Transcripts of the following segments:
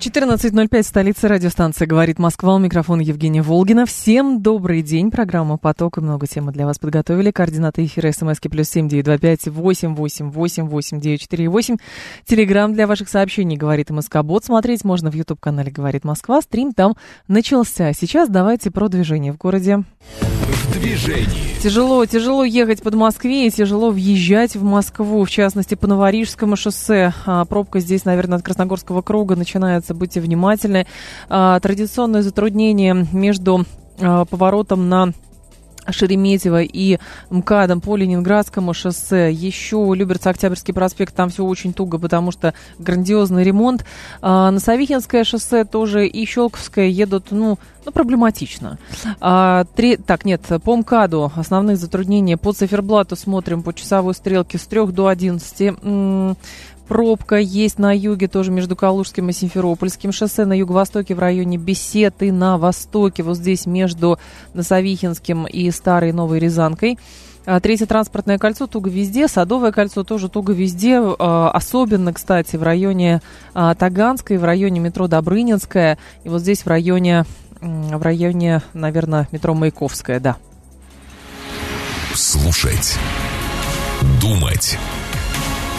14.05, столица радиостанции «Говорит Москва». У микрофона Евгения Волгина. Всем добрый день. Программа «Поток» и много темы для вас подготовили. Координаты эфира СМСки +7 925 888 8948. Телеграм для ваших сообщений «Говорит Москобот». Смотреть можно в YouTube-канале «Говорит Москва». Стрим там начался. Сейчас давайте про движение в городе. Движение. Тяжело ехать под Москве и тяжело въезжать в Москву. В частности, по Новорижскому шоссе. Пробка здесь, наверное, от Красногорского круга начинается. Будьте внимательны. Традиционное затруднение между поворотом на Шереметьево и МКАДом по Ленинградскому шоссе. Еще Люберцы, Октябрьский проспект, там все очень туго, потому что грандиозный ремонт. На Савихинское шоссе тоже и Щелковское едут, ну, проблематично. По МКАДу основные затруднения. По циферблату смотрим по часовой стрелке с 3 до 11. Пробка есть на юге, тоже между Калужским и Симферопольским шоссе, на юго-востоке в районе Беседы, на востоке, вот здесь между Савихинским и Старой Новой Рязанкой. Третье транспортное кольцо туго везде, Садовое кольцо тоже туго везде, особенно, кстати, в районе Таганской, в районе метро Добрынинская, и вот здесь в районе, наверное, метро Маяковская, да. Слушать. Думать.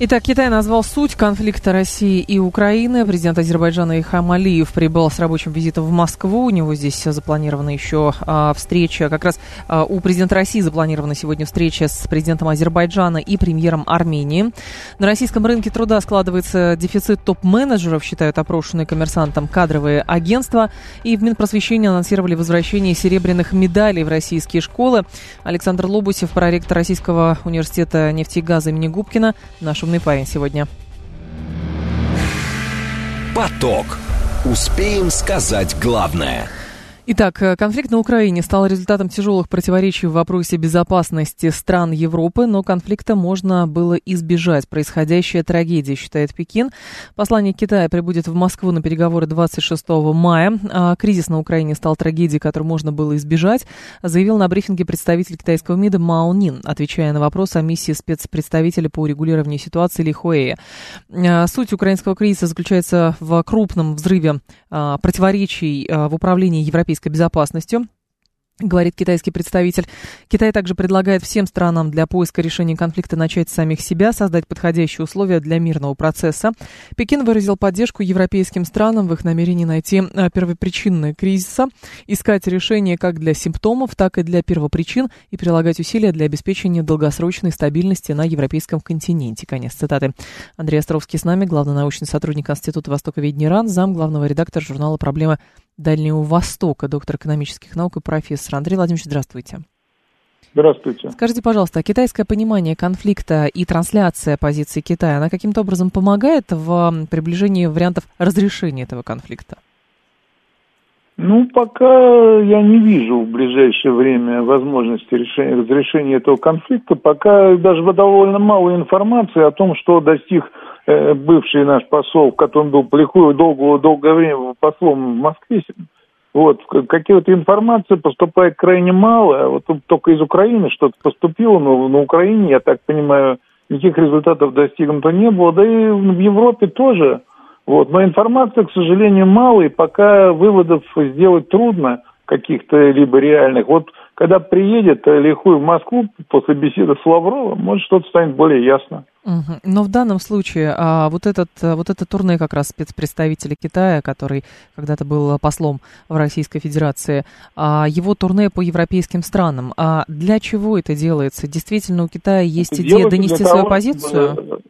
Итак, Китай назвал суть конфликта России и Украины. Президент Азербайджана Ильхам Алиев прибыл с рабочим визитом в Москву. У него здесь запланирована еще встреча. Как раз у президента России запланирована сегодня встреча с президентом Азербайджана и премьером Армении. На российском рынке труда складывается дефицит топ-менеджеров, считают опрошенные Коммерсантом кадровые агентства. И в Минпросвещении анонсировали возвращение серебряных медалей в российские школы. Александр Лобусев, проректор Российского университета нефти и газа имени Губкина, наш умный парень сегодня. Поток. Успеем сказать главное. Итак, конфликт на Украине стал результатом тяжелых противоречий в вопросе безопасности стран Европы, но конфликта можно было избежать. Происходящая трагедия, считает Пекин. Посланник Китая прибудет в Москву на переговоры 26 мая. Кризис на Украине стал трагедией, которую можно было избежать, заявил на брифинге представитель китайского МИДа Мао Нин, отвечая на вопрос о миссии спецпредставителя по урегулированию ситуации Лихуэя. Суть украинского кризиса заключается в крупном взрыве противоречий в управлении европейским безопасностью, говорит китайский представитель. Китай также предлагает всем странам для поиска решения конфликта начать с самих себя, создать подходящие условия для мирного процесса. Пекин выразил поддержку европейским странам в их намерении найти первопричины кризиса, искать решения как для симптомов, так и для первопричин и прилагать усилия для обеспечения долгосрочной стабильности на европейском континенте. Конец цитаты. Андрей Островский с нами, главный научный сотрудник Института востоковедения РАН, зам главного редактора журнала «Проблемы Дальнего Востока», доктор экономических наук и профессор. Андрей Владимирович, здравствуйте. Здравствуйте. Скажите, пожалуйста, китайское понимание конфликта и трансляция позиции Китая, она каким-то образом помогает в приближении вариантов разрешения этого конфликта? Пока я не вижу в ближайшее время возможности разрешения этого конфликта. Пока даже довольно мало информации о том, что достиг бывший наш посол, который был Лихуэю долгое время послом в Москве. Какие-то информации поступает крайне мало. Только из Украины что-то поступило, но на Украине, я так понимаю, никаких результатов достигнуто не было. Да и в Европе тоже. Но информации, к сожалению, мало, и пока выводов сделать трудно, каких-то либо реальных. Когда приедет Лихуэй в Москву после беседы с Лавровым, может, что-то станет более ясно. Угу. Но в данном случае вот это турне как раз спецпредставителя Китая, который когда-то был послом в Российской Федерации, его турне по европейским странам. А для чего это делается? Действительно, у Китая есть идея донести свою позицию?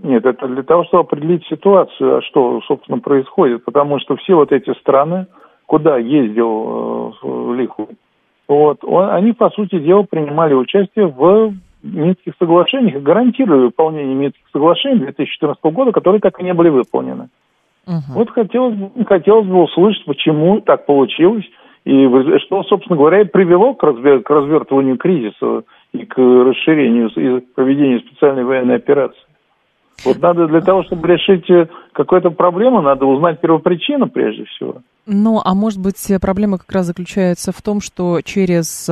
Нет, это для того, чтобы определить ситуацию, что, собственно, происходит. Потому что все эти страны, куда ездил Лихуэй, они, по сути дела, принимали участие в Минских соглашениях, гарантировали выполнение Минских соглашений 2014 года, которые так и не были выполнены. Угу. Вот хотелось бы услышать, почему так получилось, и что, собственно говоря, и привело к развертыванию кризиса и к расширению и проведению специальной военной операции. Вот надо для того, чтобы решить какую-то проблему, надо узнать первопричину прежде всего. Ну, а может быть, проблема как раз заключается в том, что через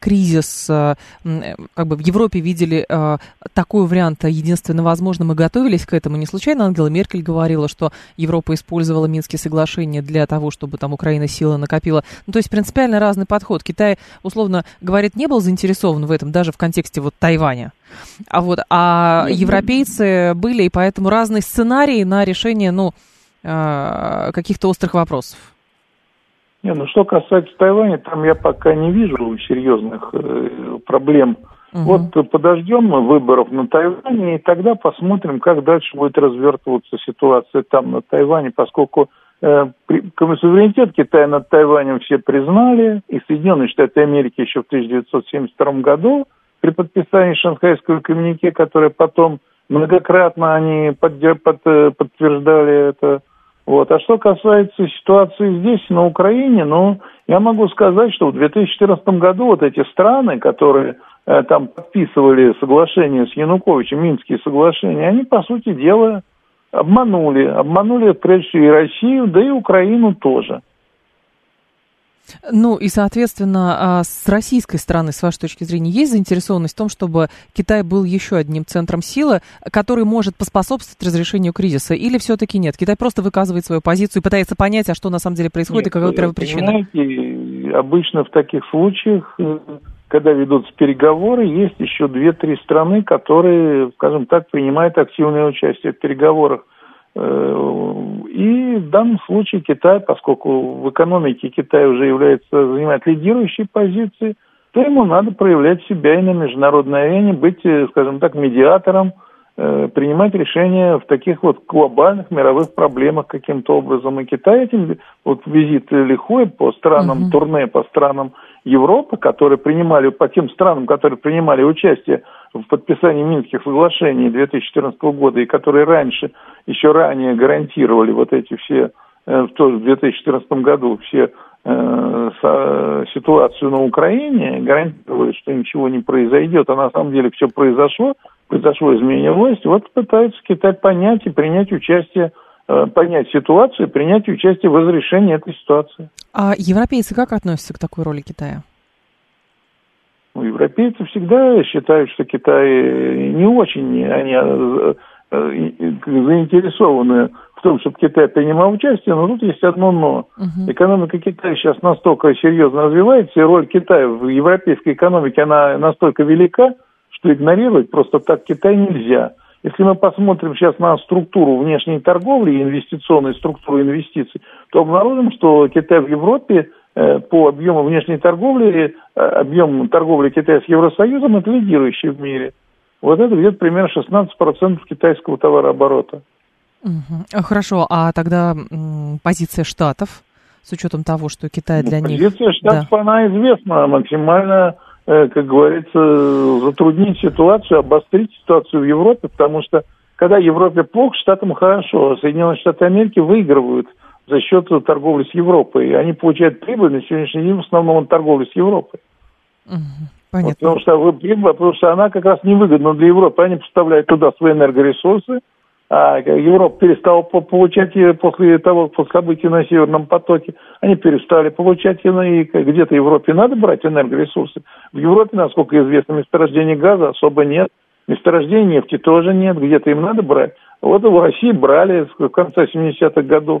кризис, как бы в Европе видели такой вариант единственно возможным и готовились к этому. Не случайно Ангела Меркель говорила, что Европа использовала Минские соглашения для того, чтобы там Украина силы накопила. Ну, то есть принципиально разный подход. Китай, условно говорит, не был заинтересован в этом, даже в контексте вот Тайваня. А европейцы были, и поэтому разные сценарии на решение, ну, каких-то острых вопросов? Ну что касается Тайваня, там я пока не вижу серьезных проблем. Угу. Вот подождем мы выборов на Тайване, и тогда посмотрим, как дальше будет развертываться ситуация там, на Тайване, поскольку суверенитет Китая над Тайванем все признали, и Соединенные Штаты Америки еще в 1972 году при подписании Шанхайского коммюнике, которое потом многократно они подтверждали это. Вот. А что касается ситуации здесь, на Украине, ну, я могу сказать, что в 2014 году вот эти страны, которые там подписывали соглашения с Януковичем, Минские соглашения, они, по сути дела, обманули прежде всего и Россию, да и Украину тоже. Ну и, соответственно, с российской стороны, с вашей точки зрения, есть заинтересованность в том, чтобы Китай был еще одним центром силы, который может поспособствовать разрешению кризиса, или все-таки нет? Китай просто выказывает свою позицию и пытается понять, а что на самом деле происходит, нет, и какая первопричина? Понимаете, обычно в таких случаях, когда ведутся переговоры, есть еще 2-3 страны, которые, скажем так, принимают активное участие в переговорах. И в данном случае Китай, поскольку в экономике Китай уже занимает лидирующие позиции, то ему надо проявлять себя и на международной арене, быть, скажем так, медиатором, принимать решения в таких вот глобальных мировых проблемах каким-то образом. И Китай этим, вот визит Лихуэй по странам, турне по странам Европы, которые принимали, по тем странам, которые принимали участие в подписании Минских соглашений 2014 года, и которые еще ранее гарантировали вот эти все, в 2014 году все ситуацию на Украине, гарантировали, что ничего не произойдет, а на самом деле все произошло изменение власти, вот пытаются Китай понять и принять участие, понять ситуацию и принять участие в разрешении этой ситуации. А европейцы как относятся к такой роли Китая? Европейцы всегда считают, что Китай не очень, они заинтересованы в том, чтобы Китай принимал участие, но тут есть одно «но». Угу. Экономика Китая сейчас настолько серьезно развивается, и роль Китая в европейской экономике, она настолько велика, что игнорировать просто так Китай нельзя. Если мы посмотрим сейчас на структуру внешней торговли и инвестиционную структуру инвестиций, то обнаружим, что Китай в Европе по объему внешней торговли, объем торговли Китая с Евросоюзом – это лидирующий в мире. Вот это где-то примерно 16% китайского товарооборота. Угу. Хорошо, а тогда позиция Штатов, с учетом того, что Китай для них… Позиция Штатов, да, она известна, максимально, как говорится, затруднить ситуацию, обострить ситуацию в Европе, потому что когда Европе плохо, Штатам хорошо. Соединенные Штаты Америки выигрывают за счет торговли с Европой. Они получают прибыль на сегодняшний день в основном от торговли с Европой. Понятно. Потому что она как раз невыгодна для Европы. Они поставляют туда свои энергоресурсы, а Европа перестала получать после событий на Северном потоке. Они перестали получать, и где-то Европе надо брать энергоресурсы. В Европе, насколько известно, месторождений газа особо нет, месторождений нефти тоже нет, где-то им надо брать. Вот в России брали в конце 70-х годов.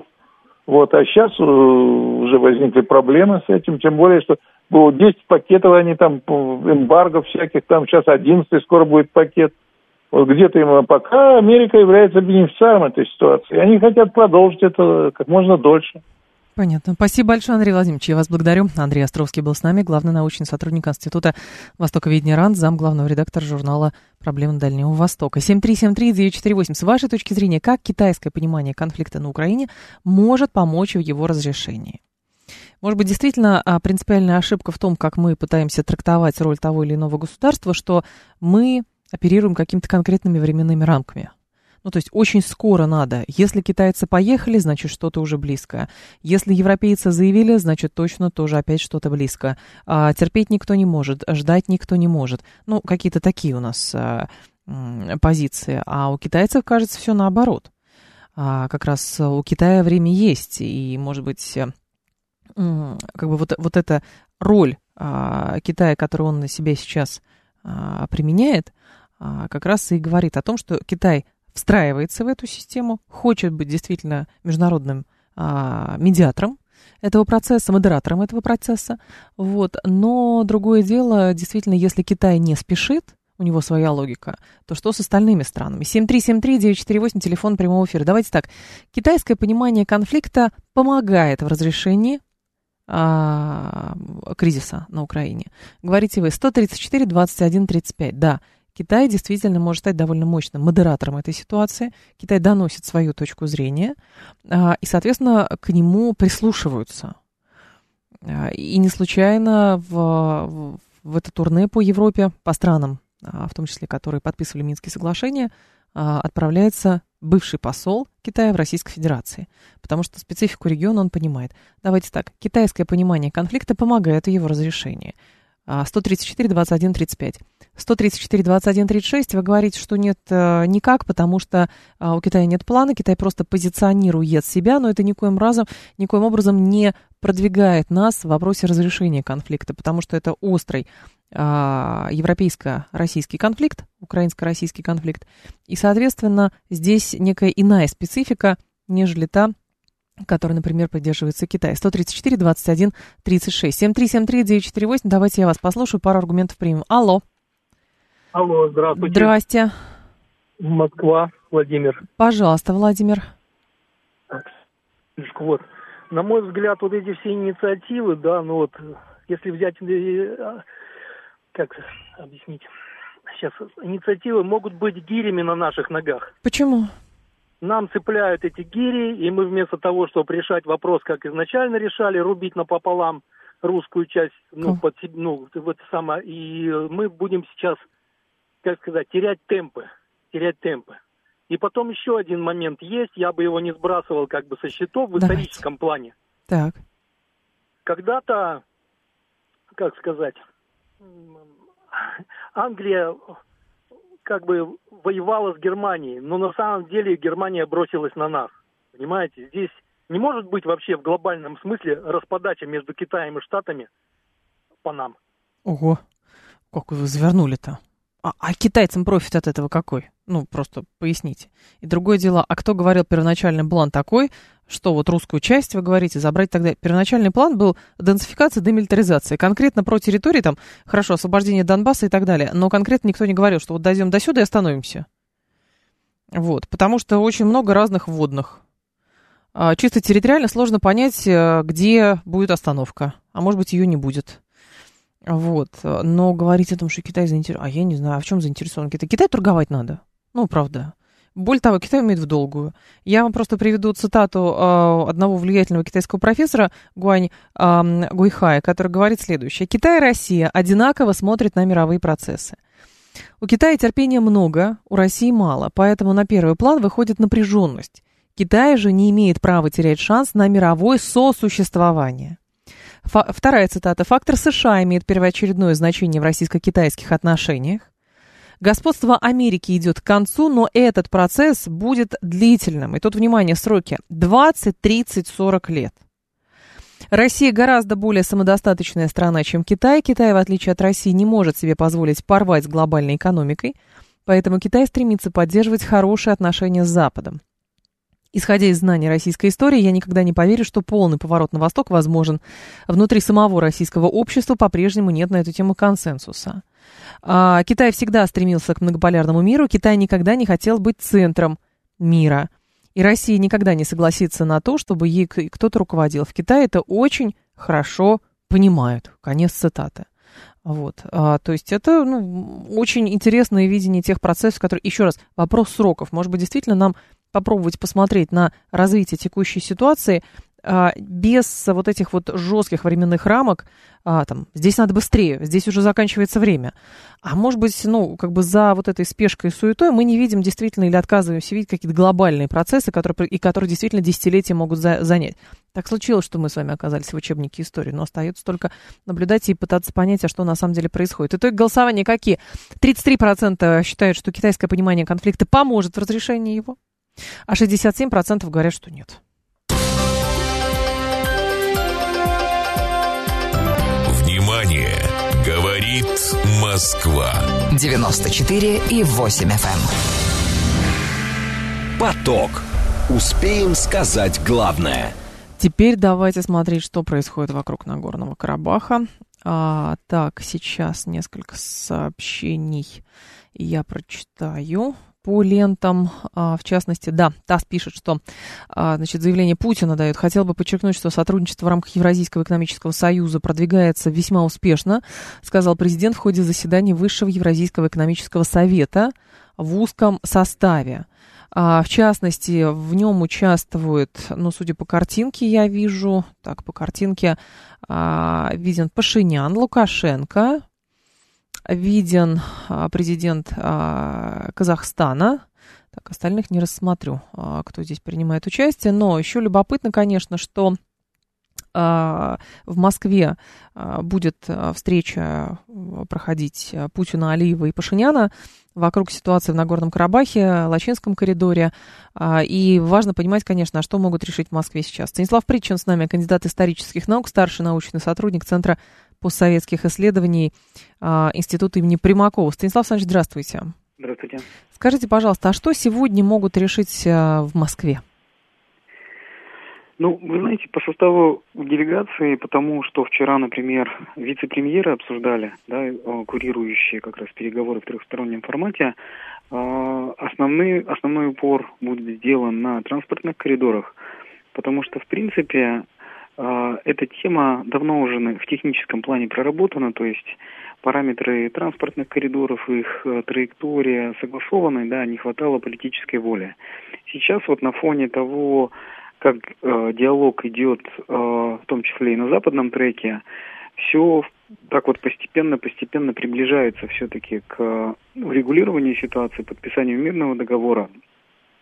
Вот, а сейчас уже возникли проблемы с этим, тем более, что было 10 пакетов, они там, эмбарго всяких, там сейчас 11, скоро будет пакет. Вот где-то им пока Америка является бенефициаром этой ситуации, и они хотят продолжить это как можно дольше. Понятно. Спасибо большое, Андрей Владимирович, я вас благодарю. Андрей Островский был с нами, главный научный сотрудник Института востоковедения РАН, зам главного редактора журнала «Проблемы Дальнего Востока». 7373948. С вашей точки зрения, как китайское понимание конфликта на Украине может помочь в его разрешении? Может быть, действительно принципиальная ошибка в том, как мы пытаемся трактовать роль того или иного государства, что мы оперируем какими-то конкретными временными рамками. Ну, то есть очень скоро надо. Если китайцы поехали, значит, что-то уже близко. Если европейцы заявили, значит, точно тоже опять что-то близко. Терпеть никто не может, ждать никто не может. Ну, какие-то такие у нас позиции. А у китайцев, кажется, все наоборот. Как раз у Китая время есть. И, может быть, как бы вот эта роль Китая, которую он на себя сейчас применяет, как раз и говорит о том, что Китай встраивается в эту систему, хочет быть действительно международным медиатором этого процесса, модератором этого процесса. Вот. Но другое дело, действительно, если Китай не спешит, у него своя логика, то что с остальными странами? 7373948, телефон прямого эфира. Давайте так, китайское понимание конфликта помогает в разрешении кризиса на Украине. Говорите вы, 134-21-35, да. Китай действительно может стать довольно мощным модератором этой ситуации. Китай доносит свою точку зрения, и, соответственно, к нему прислушиваются. И не случайно в это турне по Европе, по странам, в том числе, которые подписывали Минские соглашения, отправляется бывший посол Китая в Российской Федерации, потому что специфику региона он понимает. Давайте так, китайское понимание конфликта помогает в его разрешении. 134-21-35. 134-21-36, вы говорите, что нет никак, потому что у Китая нет плана, Китай просто позиционирует себя, но это никоим образом не продвигает нас в вопросе разрешения конфликта, потому что это острый европейско-российский конфликт, украинско-российский конфликт, и, соответственно, здесь некая иная специфика, нежели та, который, например, поддерживается Китай. 134-21-36. 7373-948. Давайте я вас послушаю, пару аргументов примем. Алло. Алло, здравствуйте. Здрасте. Москва, Владимир. Пожалуйста, Владимир. Вот. На мой взгляд, вот эти все инициативы, да, ну вот, если взять, как объяснить, сейчас, инициативы могут быть гирями на наших ногах. Почему? Нам цепляют эти гири, и мы вместо того, чтобы решать вопрос, как изначально решали, рубить напополам русскую часть, и мы будем сейчас, как сказать, терять темпы. И потом еще один момент есть, я бы его не сбрасывал как бы со счетов в историческом плане. Так. Когда-то, как сказать, Англия как бы воевала с Германией, но на самом деле Германия бросилась на нас. Понимаете, здесь не может быть вообще в глобальном смысле распадача между Китаем и Штатами по нам. Ого, как вы завернули-то. А китайцам профит от этого какой? Ну, просто поясните. И другое дело, а кто говорил, первоначальный план такой, что вот русскую часть, вы говорите, забрать тогда? Первоначальный план был денацификация, демилитаризация. Конкретно про территории, там, хорошо, освобождение Донбасса и так далее. Но конкретно никто не говорил, что вот дойдем до сюда и остановимся. Вот, потому что очень много разных вводных. Чисто территориально сложно понять, где будет остановка. А может быть, ее не будет. Вот, но говорить о том, что Китай заинтересован, я не знаю, а в чем заинтересован Китай? Китай торговать надо, ну, правда. Более того, Китай умеет в долгую. Я вам просто приведу цитату одного влиятельного китайского профессора Гуйхая, который говорит следующее. «Китай и Россия одинаково смотрят на мировые процессы. У Китая терпения много, у России мало, поэтому на первый план выходит напряженность. Китай же не имеет права терять шанс на мировое сосуществование». Вторая цитата. «Фактор США имеет первоочередное значение в российско-китайских отношениях. Господство Америки идет к концу, но этот процесс будет длительным». И тут, внимание, сроки 20, 30, 40 лет. «Россия гораздо более самодостаточная страна, чем Китай. Китай, в отличие от России, не может себе позволить порвать с глобальной экономикой, поэтому Китай стремится поддерживать хорошие отношения с Западом. Исходя из знаний российской истории, я никогда не поверю, что полный поворот на восток возможен. Внутри самого российского общества по-прежнему нет на эту тему консенсуса. Китай всегда стремился к многополярному миру. Китай никогда не хотел быть центром мира. И Россия никогда не согласится на то, чтобы ей кто-то руководил. В Китае это очень хорошо понимают». Конец цитаты. Вот, то есть это очень интересное видение тех процессов, которые, еще раз, вопрос сроков. Может быть, действительно нам попробовать посмотреть на развитие текущей ситуации без вот этих вот жестких временных рамок, там, здесь надо быстрее, здесь уже заканчивается время. А может быть, ну, как бы за вот этой спешкой и суетой мы не видим действительно или отказываемся видеть какие-то глобальные процессы, которые действительно десятилетия могут занять. Так случилось, что мы с вами оказались в учебнике истории, но остается только наблюдать и пытаться понять, а что на самом деле происходит. Итоги голосования какие? 33% считают, что китайское понимание конфликта поможет в разрешении его, а 67% говорят, что нет. Говорит Москва. 94,8 FM. Поток. Успеем сказать главное. Теперь давайте смотреть, что происходит вокруг Нагорного Карабаха. Так, сейчас несколько сообщений я прочитаю по лентам, в частности, да, ТАСС пишет, что, значит, заявление Путина дает. Хотел бы подчеркнуть, что сотрудничество в рамках Евразийского экономического союза продвигается весьма успешно, сказал президент в ходе заседания Высшего Евразийского экономического совета в узком составе. В частности, в нем участвует, ну, судя по картинке, я вижу, так, по картинке виден Пашинян, Лукашенко, виден президент Казахстана. Так, остальных не рассмотрю, кто здесь принимает участие. Но еще любопытно, конечно, что в Москве будет встреча проходить Путина, Алиева и Пашиняна вокруг ситуации в Нагорном Карабахе, Лачинском коридоре. И важно понимать, конечно, что могут решить в Москве сейчас. Станислав Притчин с нами, кандидат исторических наук, старший научный сотрудник Центра постсоветских исследований Института имени Примакова. Станислав Александрович, здравствуйте. Здравствуйте. Скажите, пожалуйста, а что сегодня могут решить в Москве? Ну, вы знаете, по составу делегации, потому что вчера, например, вице-премьеры обсуждали, да, курирующие как раз переговоры в трехстороннем формате, основной упор будет сделан на транспортных коридорах, потому что, в принципе, эта тема давно уже в техническом плане проработана, то есть параметры транспортных коридоров, их траектория согласованы, да, не хватало политической воли. Сейчас вот на фоне того, как диалог идет, в том числе и на западном треке, все так вот постепенно приближается все-таки к урегулированию ситуации, подписанию мирного договора.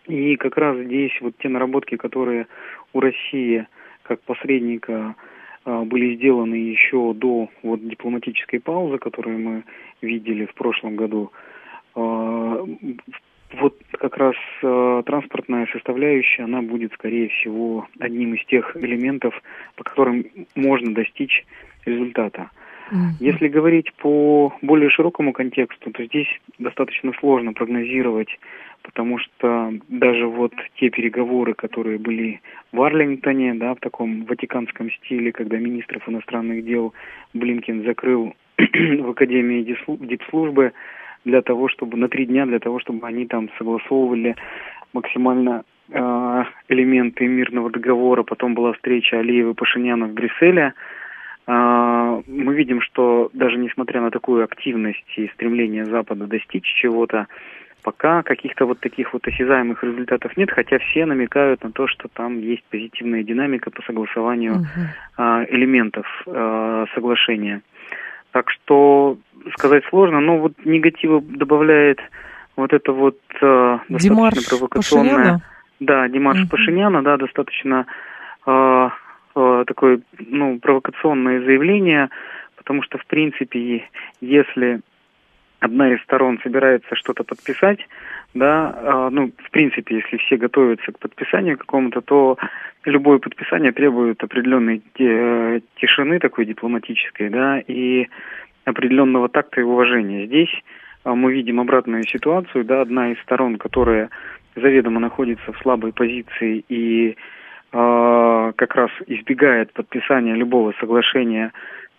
И как раз здесь вот те наработки, которые у России как посредника были сделаны еще до вот дипломатической паузы, которую мы видели в прошлом году. Вот как раз транспортная составляющая, она будет, скорее всего, одним из тех элементов, по которым можно достичь результата. Если говорить по более широкому контексту, то здесь достаточно сложно прогнозировать, потому что даже вот те переговоры, которые были в Арлингтоне, да, в таком ватиканском стиле, когда министров иностранных дел Блинкен закрыл в Академии дипслужбы для того, чтобы на 3 дня, для того, чтобы они там согласовывали максимально элементы мирного договора. Потом была встреча Алиева и Пашиняна в Брюсселе. Мы видим, что даже несмотря на такую активность и стремление Запада достичь чего-то, пока каких-то вот таких вот осязаемых результатов нет, хотя все намекают на то, что там есть позитивная динамика по согласованию элементов соглашения. Так что сказать сложно, но вот негатива добавляет вот это вот достаточно демарш провокационное... Пашиняна? Да, демарш Пашиняна, да, достаточно... такое, ну, провокационное заявление, потому что, в принципе, если одна из сторон собирается что-то подписать, да, ну, в принципе, если все готовятся к подписанию какому-то, то любое подписание требует определенной тишины такой дипломатической, да, и определенного такта и уважения. Здесь мы видим обратную ситуацию, да, одна из сторон, которая заведомо находится в слабой позиции и как раз избегает подписания любого соглашения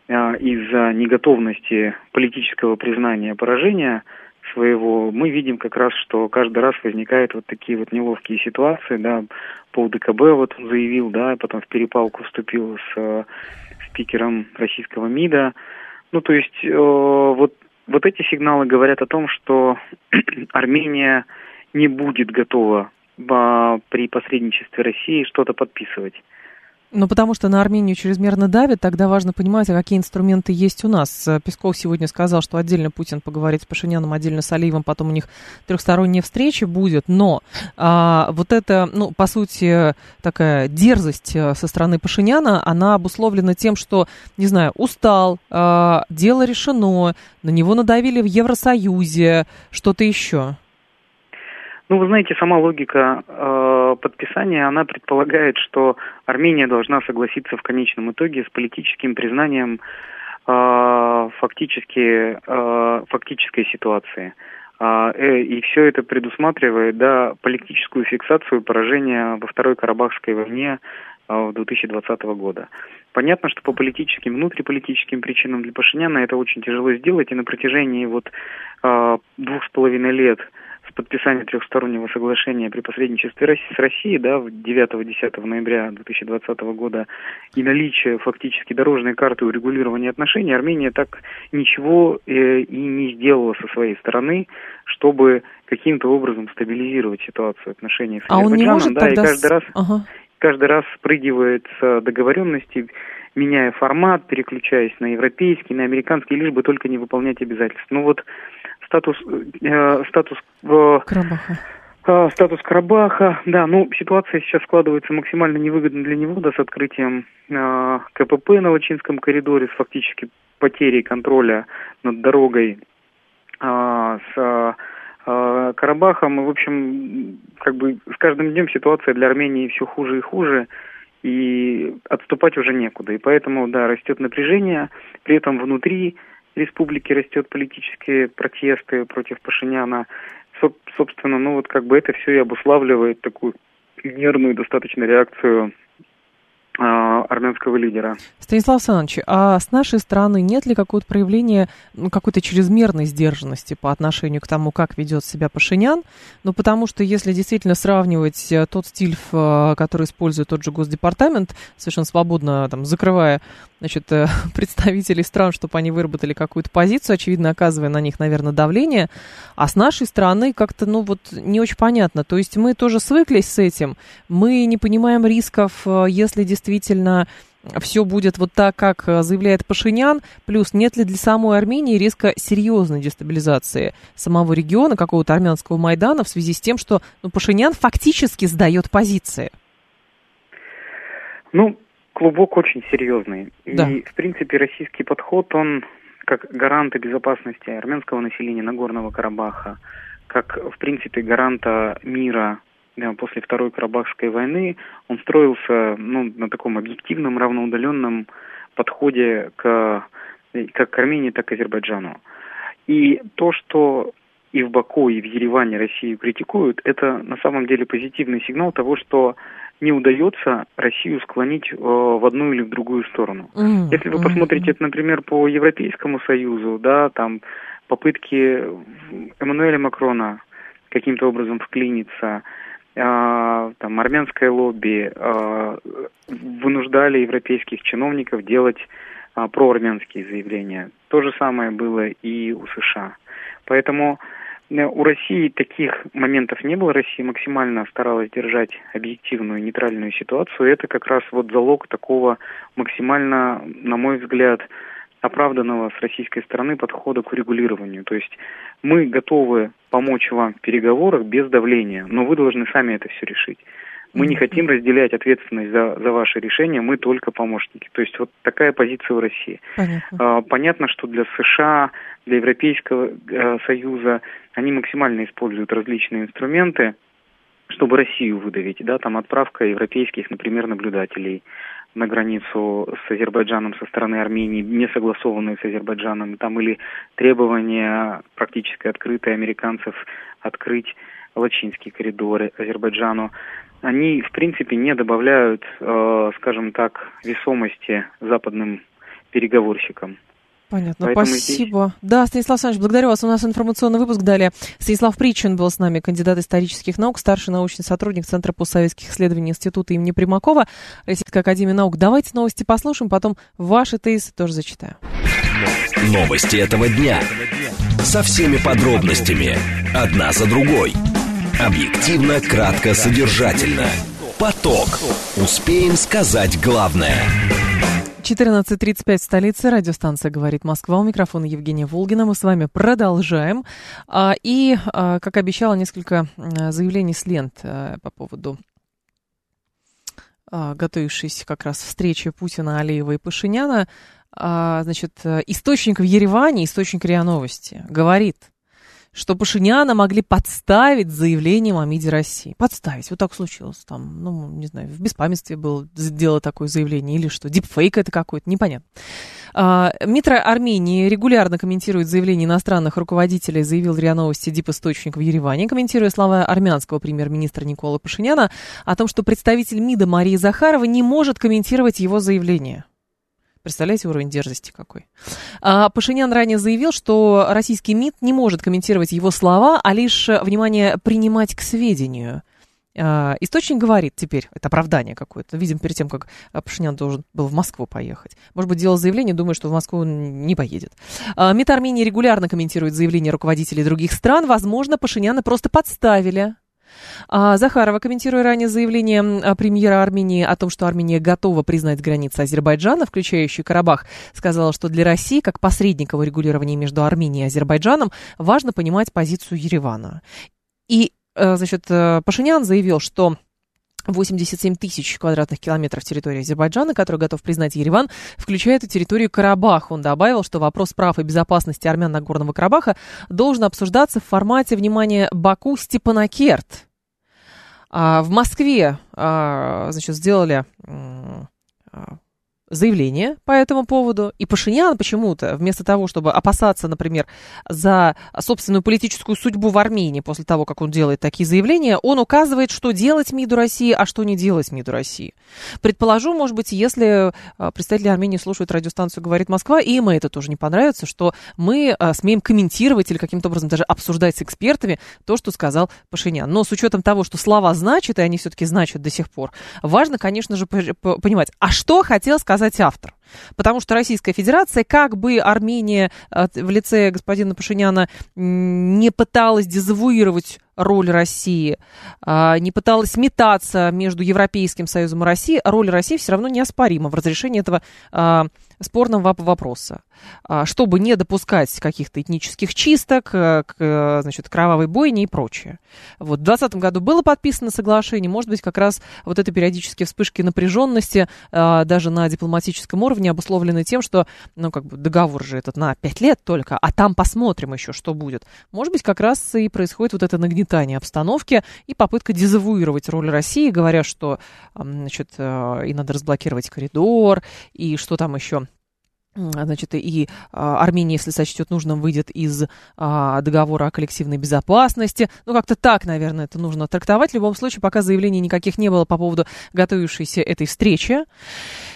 из-за неготовности политического признания поражения своего, мы видим как раз, что каждый раз возникают вот такие вот неловкие ситуации, да, по ДКБ вот он заявил, да, потом в перепалку вступил с спикером российского МИДа, ну, то есть вот эти сигналы говорят о том, что Армения не будет готова при посредничестве России что-то подписывать. Ну, потому что на Армению чрезмерно давит, тогда важно понимать, а какие инструменты есть у нас. Песков сегодня сказал, что отдельно Путин поговорит с Пашиняном, отдельно с Алиевым, потом у них трехсторонняя встреча будет, но вот эта, ну, по сути, такая дерзость со стороны Пашиняна, она обусловлена тем, что, не знаю, устал, дело решено, на него надавили в Евросоюзе, что-то еще. Ну, вы знаете, сама логика подписания, она предполагает, что Армения должна согласиться в конечном итоге с политическим признанием фактической ситуации. И все это предусматривает, да, политическую фиксацию поражения во Второй Карабахской войне 2020 года. Понятно, что по политическим, внутриполитическим причинам для Пашиняна это очень тяжело сделать, и на протяжении вот 2,5 лет с подписанием трехстороннего соглашения при посредничестве с Россией, да, 9-10 ноября 2020 года, и наличие фактически дорожной карты урегулирования отношений, Армения так ничего и не сделала со своей стороны, чтобы каким-то образом стабилизировать ситуацию отношений с Азербайджаном. А он не может тогда... И каждый раз спрыгивает с договоренности, меняя формат, переключаясь на европейский, на американский, лишь бы только не выполнять обязательства. Ну вот статус Карабаха, да, ну ситуация сейчас складывается максимально невыгодно для него, да, с открытием КПП на Лачинском коридоре, с фактически потерей контроля над дорогой с Карабахом. И, в общем, как бы с каждым днем ситуация для Армении все хуже и хуже, и отступать уже некуда. И поэтому, да, растет напряжение, при этом внутри республики растет политические протесты против Пашиняна. Собственно, ну вот как бы это все и обуславливает такую нервную достаточно реакцию армянского лидера. Станислав Александрович, а с нашей стороны нет ли какого-то проявления, ну, какой-то чрезмерной сдержанности по отношению к тому, как ведет себя Пашинян? Ну, потому что если действительно сравнивать тот стиль, который использует тот же Госдепартамент, совершенно свободно там, закрывая, значит, представителей стран, чтобы они выработали какую-то позицию, очевидно, оказывая на них, наверное, давление, а с нашей стороны как-то, ну, вот не очень понятно. То есть мы тоже свыклись с этим, мы не понимаем рисков, если действительно все будет вот так, как заявляет Пашинян, плюс нет ли для самой Армении риска серьезной дестабилизации самого региона, какого-то армянского Майдана, в связи с тем, что, ну, Пашинян фактически сдает позиции? Ну, клубок очень серьезный. Да. И, в принципе, российский подход, он как гарант безопасности армянского населения Нагорного Карабаха, как, в принципе, гаранта мира после Второй Карабахской войны, он строился, ну, на таком объективном, равноудаленном подходе как к Армении, так и к Азербайджану. И то, что и в Баку, и в Ереване Россию критикуют, это на самом деле позитивный сигнал того, что не удается Россию склонить в одну или в другую сторону. Если вы посмотрите это, например, по Европейскому Союзу, да, там попытки Эммануэля Макрона каким-то образом вклиниться, там армянское лобби вынуждали европейских чиновников делать проармянские заявления. То же самое было и у США. Поэтому у России таких моментов не было. Россия максимально старалась держать объективную, нейтральную ситуацию. Это как раз вот залог такого максимально, на мой взгляд, оправданного с российской стороны подхода к урегулированию. То есть мы готовы помочь вам в переговорах без давления, но вы должны сами это все решить. Мы не хотим разделять ответственность за ваши решения, мы только помощники. То есть вот такая позиция у России. Понятно, что для США, для Европейского Союза они максимально используют различные инструменты, чтобы Россию выдавить, да, там отправка европейских, например, наблюдателей на границу с Азербайджаном со стороны Армении, не согласованные с Азербайджаном, там или требования практически открытые американцев открыть Лачинский коридор Азербайджану, они, в принципе, не добавляют, скажем так, весомости западным переговорщикам. Понятно, поэтому спасибо. Здесь... Да, Станислав Александрович, благодарю вас. У нас информационный выпуск далее. Станислав Притчин был с нами, кандидат исторических наук, старший научный сотрудник Центра постсоветских исследований Института имени Примакова, Российской академии наук. Давайте новости послушаем, потом ваши тезисы тоже зачитаю. Новости этого дня. Со всеми подробностями. Одна за другой. Объективно, кратко, содержательно. Поток. Успеем сказать главное. 14:35 в столице. Радиостанция «Говорит Москва». У микрофона Евгения Волгина. Мы с вами продолжаем. И, как обещала, несколько заявлений с лент по поводу готовившейся как раз встречи Путина, Алиева и Пашиняна. Значит, источник в Ереване, источник РИА Новости, говорит, что Пашиняна могли подставить заявлением о МИДе России. Подставить. Вот так случилось. Там, ну, не знаю, в беспамятстве было сделано такое заявление или что. Дипфейк это какой-то, непонятно. МИД Армении регулярно комментирует заявления иностранных руководителей, заявил РИА Новости диписточник в Ереване, комментируя слова армянского премьер-министра Никола Пашиняна о том, что представитель МИДа Мария Захарова не может комментировать его заявление. Представляете, уровень дерзости какой. Пашинян ранее заявил, что российский МИД не может комментировать его слова, а лишь, внимание, принимать к сведению. Источник говорит теперь, это оправдание какое-то, видим, перед тем, как Пашинян должен был в Москву поехать. Может быть, делал заявление, думаю, что в Москву он не поедет. МИД Армении регулярно комментирует заявления руководителей других стран. Возможно, Пашиняна просто подставили. Захарова, комментируя ранее заявление премьера Армении о том, что Армения готова признать границы Азербайджана, включающие Карабах, сказала, что для России, как посредника в урегулировании между Арменией и Азербайджаном, важно понимать позицию Еревана. И, значит, Пашинян заявил, что 87 тысяч квадратных километров территории Азербайджана, которую готов признать Ереван, включает и территорию Карабаха. Он добавил, что вопрос прав и безопасности армян Нагорного Карабаха должен обсуждаться в формате, внимание, Баку-Степанакерт. В Москве, значит, сделали заявление по этому поводу, и Пашинян почему-то, вместо того, чтобы опасаться, например, за собственную политическую судьбу в Армении после того, как он делает такие заявления, он указывает, что делать МИДу России, а что не делать МИДу России. Предположу, может быть, если представители Армении слушают радиостанцию «Говорит Москва», и им это тоже не понравится, что мы смеем комментировать или каким-то образом даже обсуждать с экспертами то, что сказал Пашинян. Но с учетом того, что слова значат, и они все-таки значат до сих пор, важно, конечно же, понимать, а что хотел сказать автор. Потому что Российская Федерация, как бы Армения в лице господина Пашиняна не пыталась дезавуировать роль России, не пыталась метаться между Европейским Союзом и Россией, роль России все равно неоспорима в разрешении этого спорного вопроса. Чтобы не допускать каких-то этнических чисток, значит, кровавой бойни и прочее. Вот. В 2020 году было подписано соглашение, может быть, как раз вот это периодические вспышки напряженности даже на дипломатическом уровне обусловлены тем, что, ну, как бы договор же этот на 5 лет только, а там посмотрим еще, что будет. Может быть, как раз и происходит вот это нагнетание обстановки и попытка дезавуировать роль России, говоря, что, значит, и надо разблокировать коридор, и что там еще... Значит, и Армения, если сочтет нужным, выйдет из договора о коллективной безопасности. Ну, как-то так, наверное, это нужно трактовать. В любом случае, пока заявлений никаких не было по поводу готовившейся этой встречи.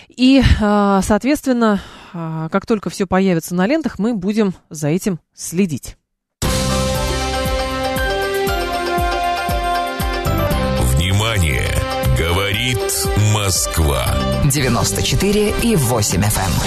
И, соответственно, как только все появится на лентах, мы будем за этим следить. Внимание! Говорит Москва. 94,8 FM.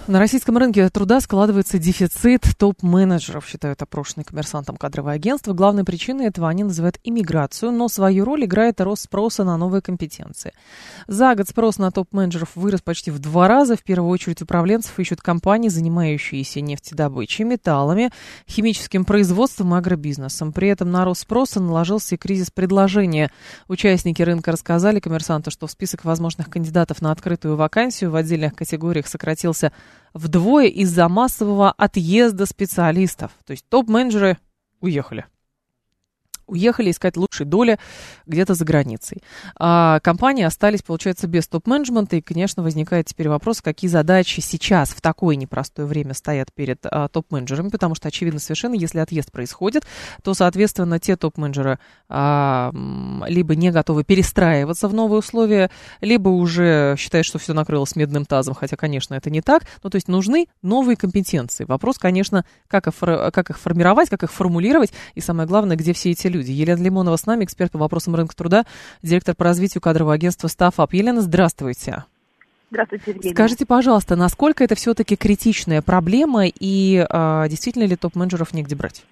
На российском рынке труда складывается дефицит топ-менеджеров, считают опрошенные «Коммерсантом» кадровое агентство. Главной причиной этого они называют иммиграцию, но свою роль играет рост спроса на новые компетенции. За год спрос на топ-менеджеров вырос почти в 2 раза. В первую очередь управленцев ищут компании, занимающиеся нефтедобычей, металлами, химическим производством и агробизнесом. При этом на рост спроса наложился и кризис предложения. Участники рынка рассказали «Коммерсанту», что в список возможных кандидатов на открытую вакансию в отдельных категориях сократился вдвое из-за массового отъезда специалистов. То есть топ-менеджеры уехали. Уехали искать лучшие доли где-то за границей. А компании остались, получается, без топ-менеджмента. И, конечно, возникает теперь вопрос, какие задачи сейчас в такое непростое время стоят перед топ-менеджерами. Потому что, очевидно, совершенно, если отъезд происходит, то, соответственно, те топ-менеджеры либо не готовы перестраиваться в новые условия, либо уже считают, что все накрылось медным тазом. Хотя, конечно, это не так. Ну, то есть нужны новые компетенции. Вопрос, конечно, как их формировать, как их формулировать. И самое главное, где все эти люди. Елена Лимонова с нами, эксперт по вопросам рынка труда, директор по развитию кадрового агентства StaffUp. Елена, здравствуйте. Здравствуйте, Евгения. Скажите, пожалуйста, насколько это все-таки критичная проблема и действительно ли топ-менеджеров негде брать?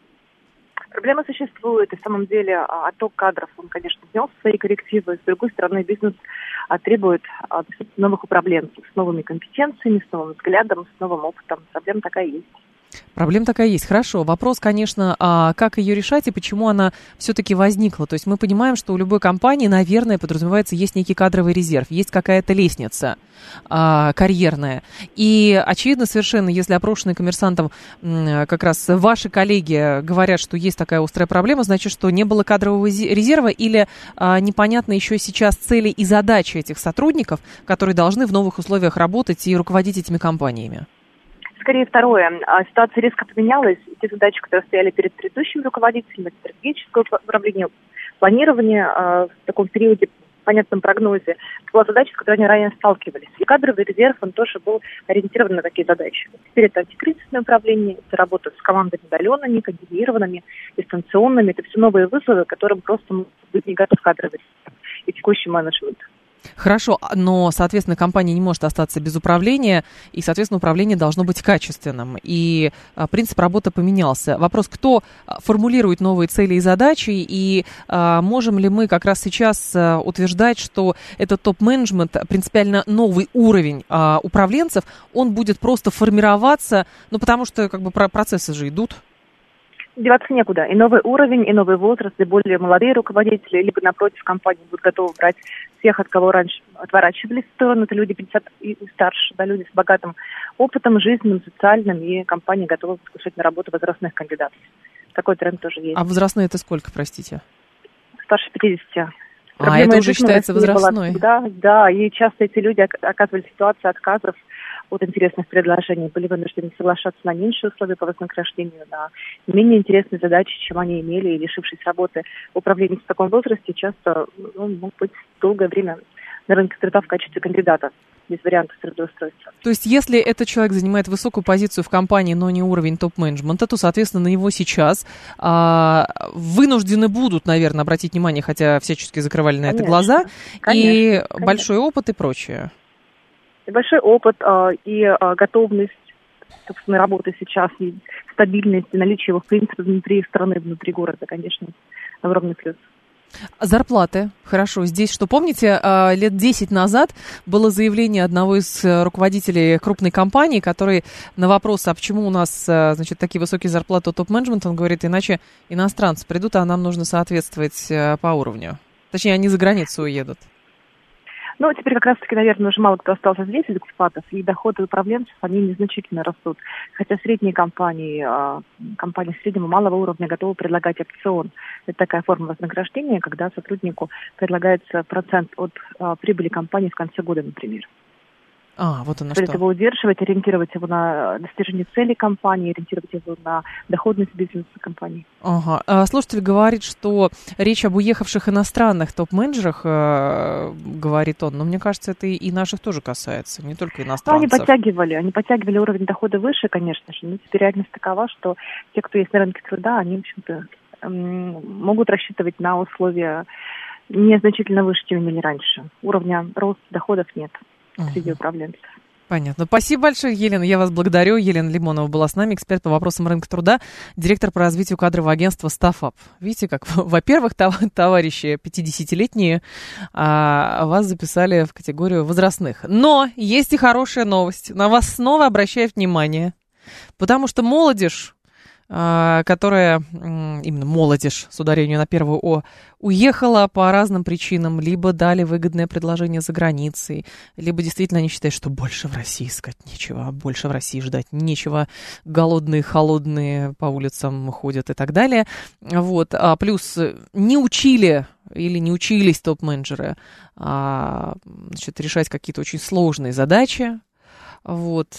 Проблема существует, и в самом деле отток кадров, он, конечно, внес свои коррективы. С другой стороны, бизнес требует новых управленцев с новыми компетенциями, с новым взглядом, с новым опытом. Проблема такая есть. Проблема такая есть. Хорошо. Вопрос, конечно, как ее решать и почему она все-таки возникла. То есть мы понимаем, что у любой компании, наверное, подразумевается, есть некий кадровый резерв, есть какая-то лестница карьерная. И очевидно совершенно, если опрошенные Коммерсантом как раз ваши коллеги говорят, что есть такая острая проблема, значит, что не было кадрового резерва или непонятно еще сейчас цели и задачи этих сотрудников, которые должны в новых условиях работать и руководить этими компаниями. Скорее, второе. Ситуация резко поменялась. Те задачи, которые стояли перед предыдущим руководителем, это стратегическое управление, планирование в таком периоде, понятном прогнозе, это была задача, с которой они ранее сталкивались. И кадровый резерв, он тоже был ориентирован на такие задачи. Теперь это антикризисное управление, это работа с командами удаленными, комбинированными, дистанционными. Это все новые вызовы, которым просто быть не готов кадровый резерв и текущий менеджмент. Хорошо, но, соответственно, компания не может остаться без управления, и, соответственно, управление должно быть качественным. И принцип работы поменялся. Вопрос, кто формулирует новые цели и задачи, и можем ли мы как раз сейчас утверждать, что этот топ-менеджмент, принципиально новый уровень управленцев, он будет просто формироваться, ну, потому что как бы процессы же идут. Деваться некуда. И новый уровень, и новый возраст, и более молодые руководители, либо, напротив, компании будут готовы брать всех, от кого раньше отворачивались в сторону. Это люди 50 и старше, да, люди с богатым опытом, жизненным, социальным, и компании готовы подключать на работу возрастных кандидатов. Такой тренд тоже есть. А возрастные это сколько, простите? Старше 50. Проблема, это уже считается возрастной. Да, и часто эти люди оказывали ситуацию отказов от интересных предложений, были вынуждены соглашаться на меньшие условия по вознаграждению, на менее интересные задачи, чем они имели, и, лишившись работы, управленец в таком возрасте часто мог быть долгое время на рынке труда в качестве кандидата, без вариантов трудоустройства. То есть, если этот человек занимает высокую позицию в компании, но не уровень топ-менеджмента, то, соответственно, на него сейчас вынуждены будут, наверное, обратить внимание, хотя всячески закрывали на это глаза, конечно. Большой опыт и прочее. Большой опыт и готовность, собственно, работы сейчас, и стабильность, и наличие его, в принципе, внутри страны, внутри города, конечно, огромный плюс. Зарплаты. Хорошо. Здесь что, помните, лет 10 назад было заявление одного из руководителей крупной компании, который на вопрос, а почему у нас, значит, такие высокие зарплаты у топ-менеджмента, он говорит, иначе иностранцы придут, а нам нужно соответствовать по уровню. Точнее, они за границу уедут. Ну, теперь как раз-таки, наверное, уже мало кто остался здесь из экспатов, и доходы управленцев, они незначительно растут. Хотя средние компании, компании среднего и малого уровня готовы предлагать опцион. Это такая форма вознаграждения, когда сотруднику предлагается процент от прибыли компании в конце года, например. Вот оно что. Стоит его удерживать, ориентировать его на достижение целей компании, ориентировать его на доходность бизнеса компании. Слушатель говорит, что речь об уехавших иностранных топ-менеджерах, говорит он, но мне кажется, это и наших тоже касается, не только иностранцев. Они подтягивали уровень дохода выше, конечно же, но теперь реальность такова, что те, кто есть на рынке труда, они, в общем-то, могут рассчитывать на условия незначительно выше, чем имели раньше. Уровня роста доходов нет. Среди управленцев. Понятно. Спасибо большое, Елена. Я вас благодарю. Елена Лимонова была с нами, эксперт по вопросам рынка труда, директор по развитию кадрового агентства StaffUp. Видите, как, во-первых, товарищи 50-летние вас записали в категорию возрастных. Но есть и хорошая новость. На вас снова обращают внимание. Потому что молодежь, которая, именно молодежь, с ударением на первую «о», уехала по разным причинам, либо дали выгодное предложение за границей, либо действительно они считают, что больше в России искать нечего, больше в России ждать нечего, голодные, холодные по улицам ходят и так далее. Вот. А плюс не учили или не учились топ-менеджеры решать какие-то очень сложные задачи. Вот.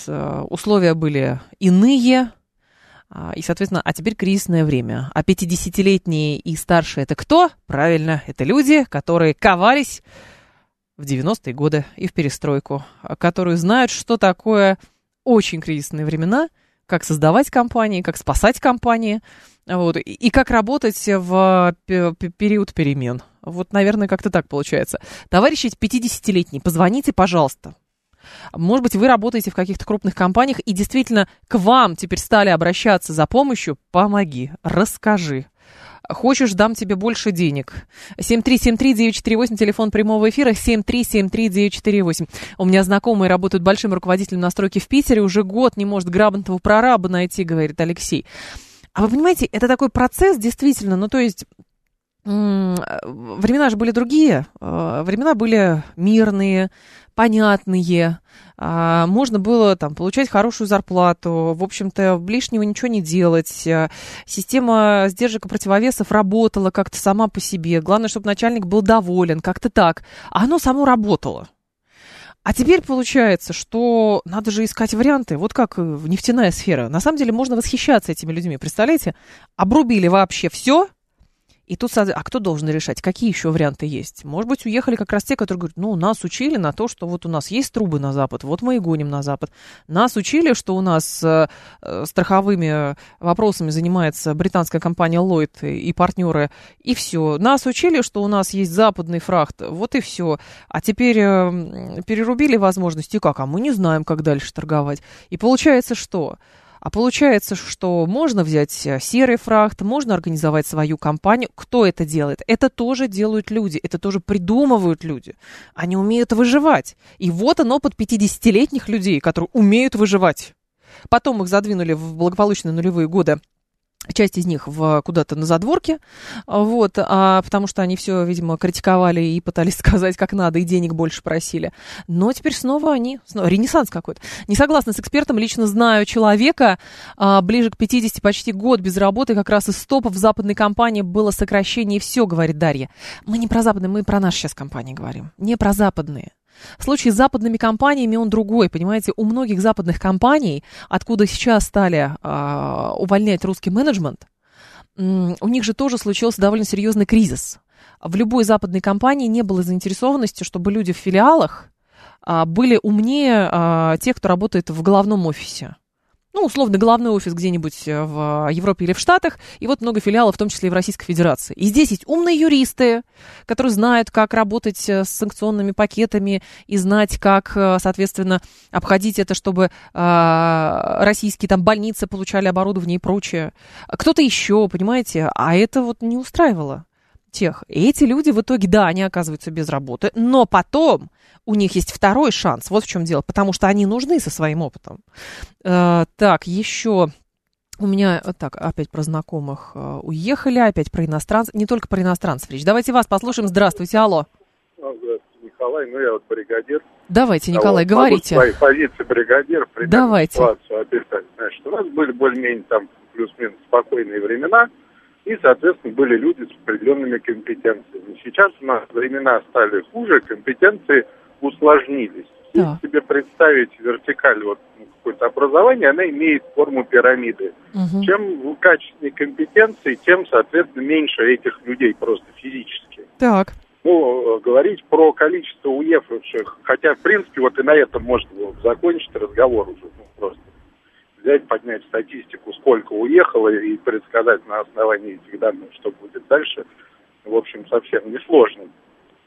Условия были иные. И, соответственно, а теперь кризисное время. А 50-летние и старше это кто? Правильно, это люди, которые ковались в 90-е годы и в перестройку, которые знают, что такое очень кризисные времена, как создавать компании, как спасать компании, вот, и как работать в период перемен. Вот, наверное, как-то так получается. Товарищи 50-летние, позвоните, пожалуйста. Может быть, вы работаете в каких-то крупных компаниях, и действительно к вам теперь стали обращаться за помощью. Помоги, расскажи, Хочешь, дам тебе больше денег. 7373-948, телефон прямого эфира 7373-948. У меня знакомые работают большим руководителем на стройке в Питере. Уже год не может грамотного прораба найти, говорит Алексей. А вы понимаете, это такой процесс действительно, ну то есть... Времена же были другие, времена были мирные, понятные, можно было там получать хорошую зарплату, в общем-то, лишнего ничего не делать, система сдержек и противовесов работала как-то сама по себе, главное, чтобы начальник был доволен, как-то так, а оно само работало. А теперь получается, что надо же искать варианты, вот как нефтяная сфера, на самом деле можно восхищаться этими людьми, представляете, обрубили вообще все. И тут, а кто должен решать, какие еще варианты есть? Может быть, уехали как раз те, которые говорят, ну, нас учили на то, что вот у нас есть трубы на запад, вот мы и гоним на запад. Нас учили, что у нас страховыми вопросами занимается британская компания Lloyd и партнеры, и все. Нас учили, что у нас есть западный фрахт, вот и все. А теперь перерубили возможности, и как? А мы не знаем, как дальше торговать. И получается, что... А получается, что можно взять серый фрахт, можно организовать свою компанию. Кто это делает? Это тоже делают люди, это тоже придумывают люди. Они умеют выживать. И вот он опыт 50-летних людей, которые умеют выживать. Потом их задвинули в благополучные нулевые годы. Часть из них куда-то на задворке, вот, потому что они все, видимо, критиковали и пытались сказать, как надо, и денег больше просили. Но теперь снова они... Ренессанс какой-то. Не согласна с экспертом, лично знаю человека, ближе к 50, почти год без работы, как раз из стопов западной компании было сокращение, и все, говорит Дарья. Мы не про западные, мы про наши сейчас компании говорим, не про западные. В случае с западными компаниями он другой, понимаете, у многих западных компаний, откуда сейчас стали увольнять русский менеджмент, у них же тоже случился довольно серьезный кризис. В любой западной компании не было заинтересованности, чтобы люди в филиалах были умнее тех, кто работает в головном офисе. Ну, условно, головной офис где-нибудь в Европе или в Штатах, и вот много филиалов, в том числе и в Российской Федерации. И здесь есть умные юристы, которые знают, как работать с санкционными пакетами и знать, как, соответственно, обходить это, чтобы российские там больницы получали оборудование и прочее. Кто-то еще, понимаете, а это вот не устраивало тех. И эти люди в итоге, да, они оказываются без работы, но потом у них есть второй шанс. Вот в чем дело, потому что они нужны со своим опытом. Так, еще у меня, так, опять про знакомых уехали, опять про иностранцев, не только про иностранцев речь. Давайте вас послушаем. Здравствуйте, алло. Здравствуйте, Николай, ну я вот бригадир. Давайте, Николай, вот, говорите. Могу с своей позиции бригадира примерно ситуацию описать. Значит, у нас были более-менее там плюс-минус спокойные времена. И, соответственно, были люди с определенными компетенциями. Сейчас у нас времена стали хуже, компетенции усложнились. Да. Если себе представить вертикаль, вот какое-то образование, она имеет форму пирамиды. Угу. Чем качественнее компетенции, тем, соответственно, меньше этих людей просто физически. Так. Ну, говорить про количество уехавших, хотя, в принципе, вот и на этом можно было закончить разговор уже, ну, просто. Взять, поднять статистику, сколько уехало, и предсказать на основании этих данных, что будет дальше, в общем, совсем несложно.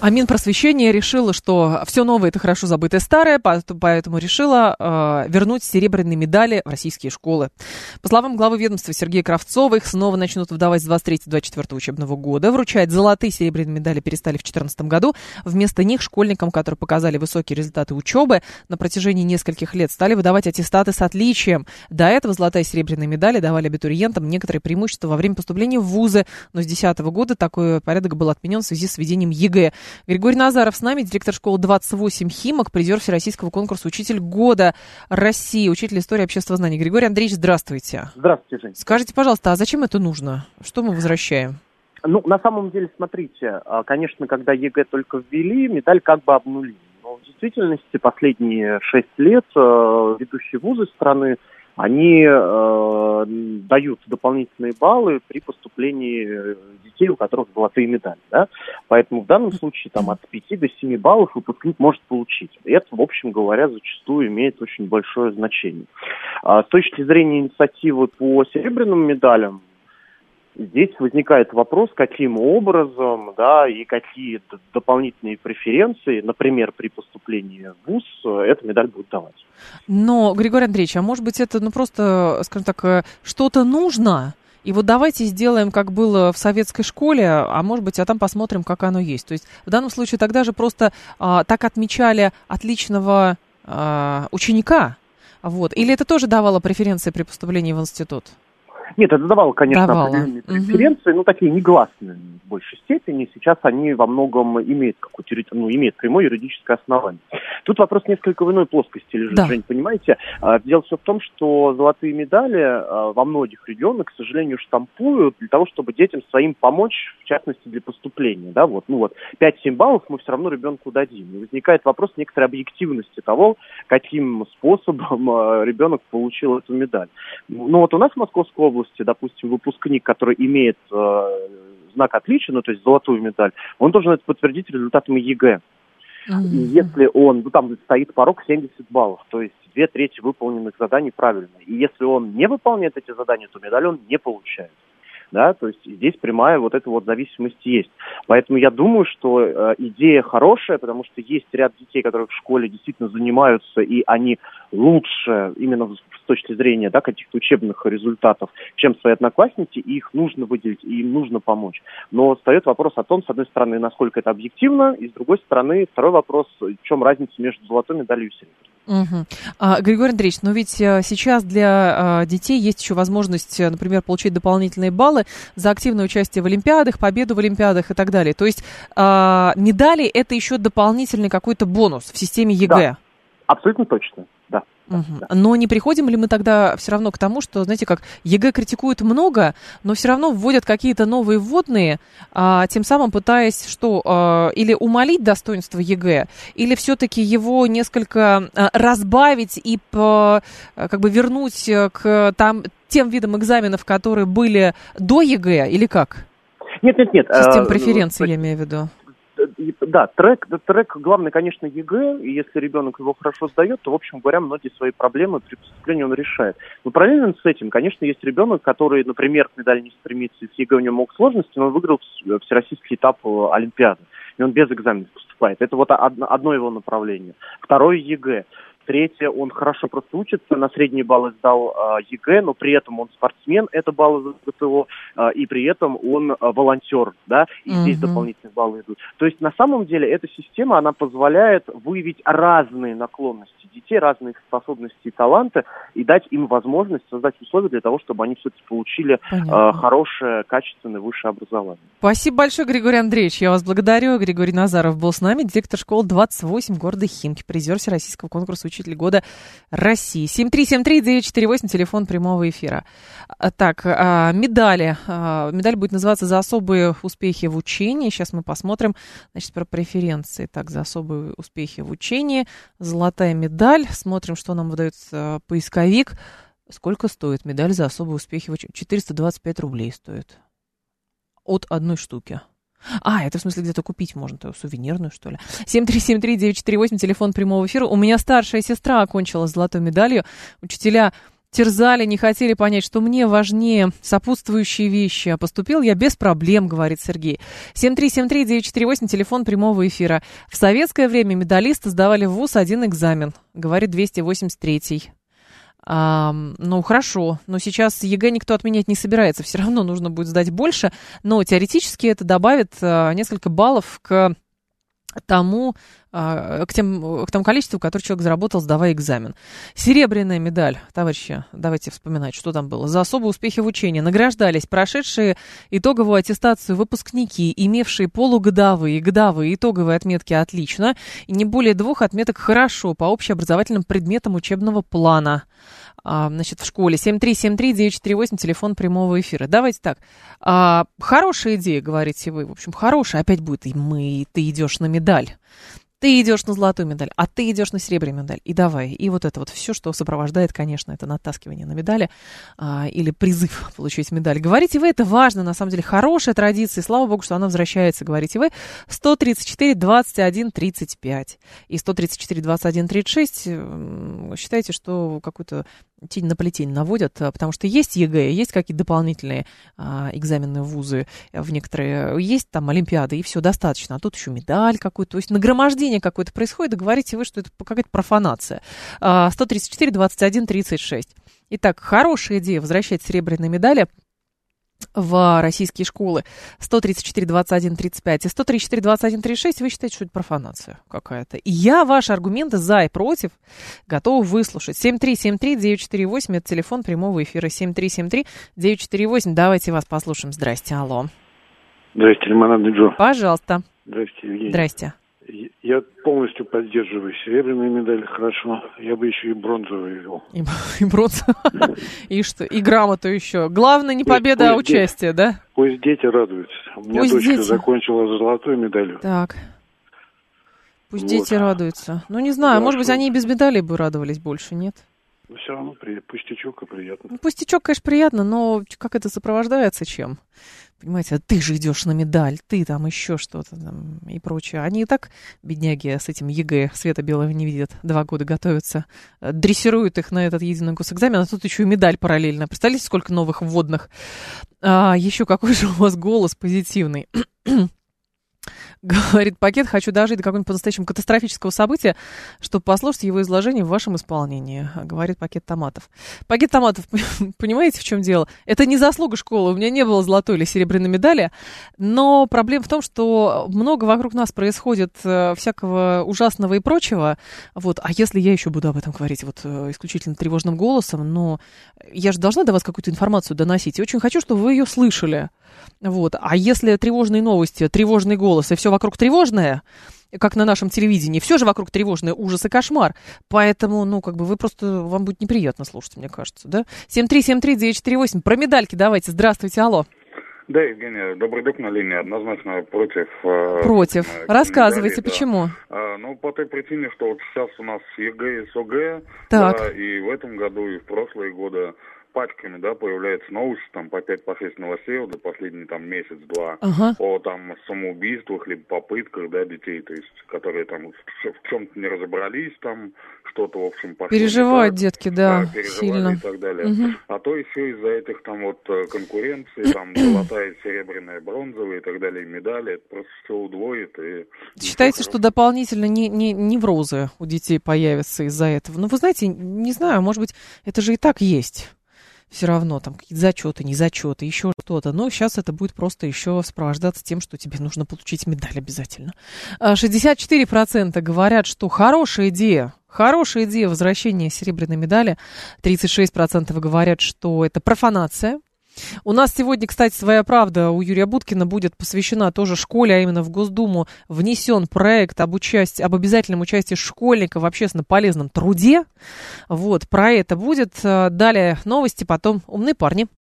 А Минпросвещение решило, что все новое – это хорошо забытое старое, поэтому решило вернуть серебряные медали в российские школы. По словам главы ведомства Сергея Кравцова, их снова начнут выдавать с 23-24 учебного года. Вручать золотые и серебряные медали перестали в 2014 году. Вместо них школьникам, которые показали высокие результаты учебы на протяжении нескольких лет, стали выдавать аттестаты с отличием. До этого золотая и серебряные медали давали абитуриентам некоторые преимущества во время поступления в вузы. Но с 2010 года такой порядок был отменен в связи с введением ЕГЭ. Григорий Назаров с нами, директор школы 28 «Химок», призер всероссийского конкурса «Учитель года России», учитель истории общества знаний. Григорий Андреевич, здравствуйте. Здравствуйте, Жень. Скажите, пожалуйста, а зачем это нужно? Что мы возвращаем? Ну, на самом деле, смотрите, конечно, когда ЕГЭ только ввели, медаль как бы обнулили. Но в действительности последние 6 лет ведущие вузы страны, они дают дополнительные баллы при поступлении детей, у которых золотые медали. Да? Поэтому в данном случае там, от 5 до 7 баллов выпускник может получить. И это, в общем говоря, зачастую имеет очень большое значение. С точки зрения инициативы по серебряным медалям, здесь возникает вопрос, каким образом, да, и какие дополнительные преференции, например, при поступлении в ВУЗ, эта медаль будет давать. Но, Григорий Андреевич, а может быть это, ну, просто, скажем так, что-то нужно? И вот давайте сделаем, как было в советской школе, а может быть, а там посмотрим, как оно есть. То есть в данном случае тогда же просто так отмечали отличного ученика. Вот. Или это тоже давало преференции при поступлении в институт? Нет, это давало, конечно, определенные преференции, но такие негласные в большей степени. Сейчас они во многом имеют, имеют прямое юридическое основание. Тут вопрос несколько в иной плоскости лежит, да. Жень, понимаете? Дело все в том, что золотые медали во многих регионах, к сожалению, штампуют для того, чтобы детям своим помочь, в частности, для поступления. Да? Вот, 5-7 баллов мы все равно ребенку дадим. И возникает вопрос некоторой объективности того, каким способом ребенок получил эту медаль. Но вот у нас в Московской области, допустим, выпускник, который имеет знак отличия, ну, то есть золотую медаль, он должен это подтвердить результатами ЕГЭ. И если он, там стоит порог 70 баллов, то есть 2/3 выполненных заданий правильно. И если он не выполняет эти задания, то медаль он не получает. Да, то есть здесь прямая эта зависимость есть. Поэтому я думаю, что идея хорошая, потому что есть ряд детей, которые в школе действительно занимаются, и они лучше именно с точки зрения каких-то учебных результатов, чем свои одноклассники, и их нужно выделить, и им нужно помочь. Но встает вопрос о том, с одной стороны, насколько это объективно, и с другой стороны, второй вопрос, в чем разница между золотой медалью и серебряной. Угу. Григорий Андреевич, но ведь сейчас для детей есть еще возможность, например, получить дополнительные баллы за активное участие в олимпиадах, победу в олимпиадах и так далее. То есть медали – это еще дополнительный какой-то бонус в системе ЕГЭ? Да, абсолютно точно, да. Угу. Но не приходим ли мы тогда все равно к тому, что, знаете, как ЕГЭ критикуют много, но все равно вводят какие-то новые вводные, тем самым пытаясь или умалить достоинство ЕГЭ, или все-таки его несколько разбавить и вернуть к тем видам экзаменов, которые были до ЕГЭ, или как? Нет. Система преференций, я имею в виду. Да, трек главный, конечно, ЕГЭ, и если ребенок его хорошо сдает, то, в общем говоря, многие свои проблемы при поступлении он решает. Но параллельно с этим, конечно, есть ребенок, который, например, к медали не стремится, и с ЕГЭ у него много сложностей, но он выиграл всероссийский этап Олимпиады, и он без экзаменов поступает. Это одно его направление. Второе – ЕГЭ. Третье, он хорошо просто учится, на средние баллы сдал ЕГЭ, но при этом он спортсмен, это баллы за ГТО, и при этом он волонтер, да, и здесь дополнительные баллы идут. То есть на самом деле эта система, она позволяет выявить разные наклонности детей, разные способности и таланты, и дать им возможность создать условия для того, чтобы они все-таки получили хорошее, качественное высшее образование. Спасибо большое, Григорий Андреевич, я вас благодарю. Григорий Назаров был с нами, директор школы 28 города Химки, призер всероссийского конкурса Учитель года России. 7373948, телефон прямого эфира. Так, медали. Медаль будет называться «За особые успехи в учении». Сейчас мы посмотрим, значит, про преференции. Так, «За особые успехи в учении». Золотая медаль. Смотрим, что нам выдает поисковик. Сколько стоит медаль «За особые успехи в учении»? 425 рублей стоит. От одной штуки. А, это в смысле где-то купить можно, то сувенирную, что ли. 7373948, телефон прямого эфира. У меня старшая сестра окончила с золотой медалью. Учителя терзали, не хотели понять, что мне важнее сопутствующие вещи. А поступил я без проблем, говорит Сергей. 7373948, телефон прямого эфира. В советское время медалисты сдавали в ВУЗ один экзамен, говорит 283-й. Ну, хорошо, но сейчас ЕГЭ никто отменять не собирается, все равно нужно будет сдать больше, но теоретически это добавит несколько баллов к тому, к тому количеству, которое человек заработал, сдавая экзамен. Серебряная медаль, товарищи, давайте вспоминать, что там было. За особые успехи в учении награждались прошедшие итоговую аттестацию выпускники, имевшие полугодовые и годовые итоговые отметки «отлично» и не более 2 отметок «хорошо» по общеобразовательным предметам учебного плана. Значит, в школе 7373948, телефон прямого эфира. Давайте так. Хорошая идея, говорите вы. В общем, хорошая. Опять будет ты идешь на медаль. Ты идешь на золотую медаль, а ты идешь на серебряную медаль. И давай. И вот это вот все, что сопровождает, конечно, это натаскивание на медали или призыв получить медаль. Говорите вы, это важно, на самом деле, хорошая традиция. Слава богу, что она возвращается, говорите вы. 134-21-35 и 134-21-36. Считайте, что какую-то тень на плетень наводят, потому что есть ЕГЭ, есть какие-то дополнительные экзамены в вузы, в некоторые есть там олимпиады, и все достаточно. А тут еще медаль какую-то, то есть нагромождение какое-то происходит, и говорите вы, что это какая-то профанация. 134, 21, 36. Итак, хорошая идея возвращать серебряные медали в российские школы. 134, 21, 35 и 134, 21, 36, вы считаете, что это профанация какая-то. И я ваши аргументы за и против готова выслушать. 7373948, это телефон прямого эфира. 7373948, давайте вас послушаем. Здрасте, алло. Здрасте, Лимонадный Джо. Пожалуйста. Здрасте, Евгений. Здрасте. Я полностью поддерживаю серебряную медаль, хорошо. Я бы еще и бронзовую вел. И бронзовую? И что? И грамоту еще. Главное не победа, а участие, да? Пусть дети радуются. У меня дочка закончила золотую медалью. Так. Пусть дети радуются. Ну, не знаю, может быть, они и без медалей бы радовались больше, нет? Ну, все равно пустячок и приятно. Ну, пустячок, конечно, приятно, но как это сопровождается чем? Понимаете, ты же идешь на медаль, ты там еще что-то там и прочее. Они и так, бедняги, с этим ЕГЭ света белого не видят, 2 года готовятся, дрессируют их на этот единый госэкзамен, а тут еще и медаль параллельно. Представляете, сколько новых вводных? Еще какой же у вас голос позитивный. Говорит пакет, хочу дожить до какого-нибудь по-настоящему катастрофического события, чтобы послушать его изложение в вашем исполнении, говорит пакет томатов. Пакет томатов, понимаете, в чем дело? Это не заслуга школы, у меня не было золотой или серебряной медали, но проблема в том, что много вокруг нас происходит всякого ужасного и прочего, вот, а если я еще буду об этом говорить вот исключительно тревожным голосом, но я же должна до вас какую-то информацию доносить, и очень хочу, чтобы вы ее слышали, вот, а если тревожные новости, тревожный голос и все вокруг тревожное, как на нашем телевидении, все же вокруг тревожное, ужас и кошмар. Поэтому, ну, как бы вы просто, вам будет неприятно слушать, мне кажется, да? 7373948, про медальки давайте, здравствуйте, алло. Да, Евгения, добрый друг на линии, однозначно против. Против. Рассказывайте, да. Почему? Ну, по той причине, что вот сейчас у нас ЕГЭ и СОГЭ, да, и в этом году, и в прошлые годы пачками, да, появляются новости, там, по 5-6 новостей, вот, последний, там, месяц-два, о, там, самоубийствах, либо попытках, да, детей, то есть, которые, там, в чем-то не разобрались, там, что-то, в общем, пошло. Переживают детки, да, сильно. И так далее. Угу. А то еще из-за этих, там, вот, конкуренции, там, золотая, серебряная, бронзовая и так далее, медали, это просто все удвоит. И считаете, что дополнительно неврозы у детей появятся из-за этого? Ну, вы знаете, не знаю, может быть, это же и так есть. Все равно там какие-то зачеты, не зачеты, еще что-то. Но сейчас это будет просто еще сопровождаться тем, что тебе нужно получить медаль обязательно. 64% говорят, что хорошая идея. Хорошая идея возвращения серебряной медали. 36% говорят, что это профанация. У нас сегодня, кстати, «Своя правда» у Юрия Буткина будет посвящена тоже школе, а именно в Госдуму внесен проект об обязательном участии школьника в общественно полезном труде. Вот, про это будет. Далее новости, потом умные парни.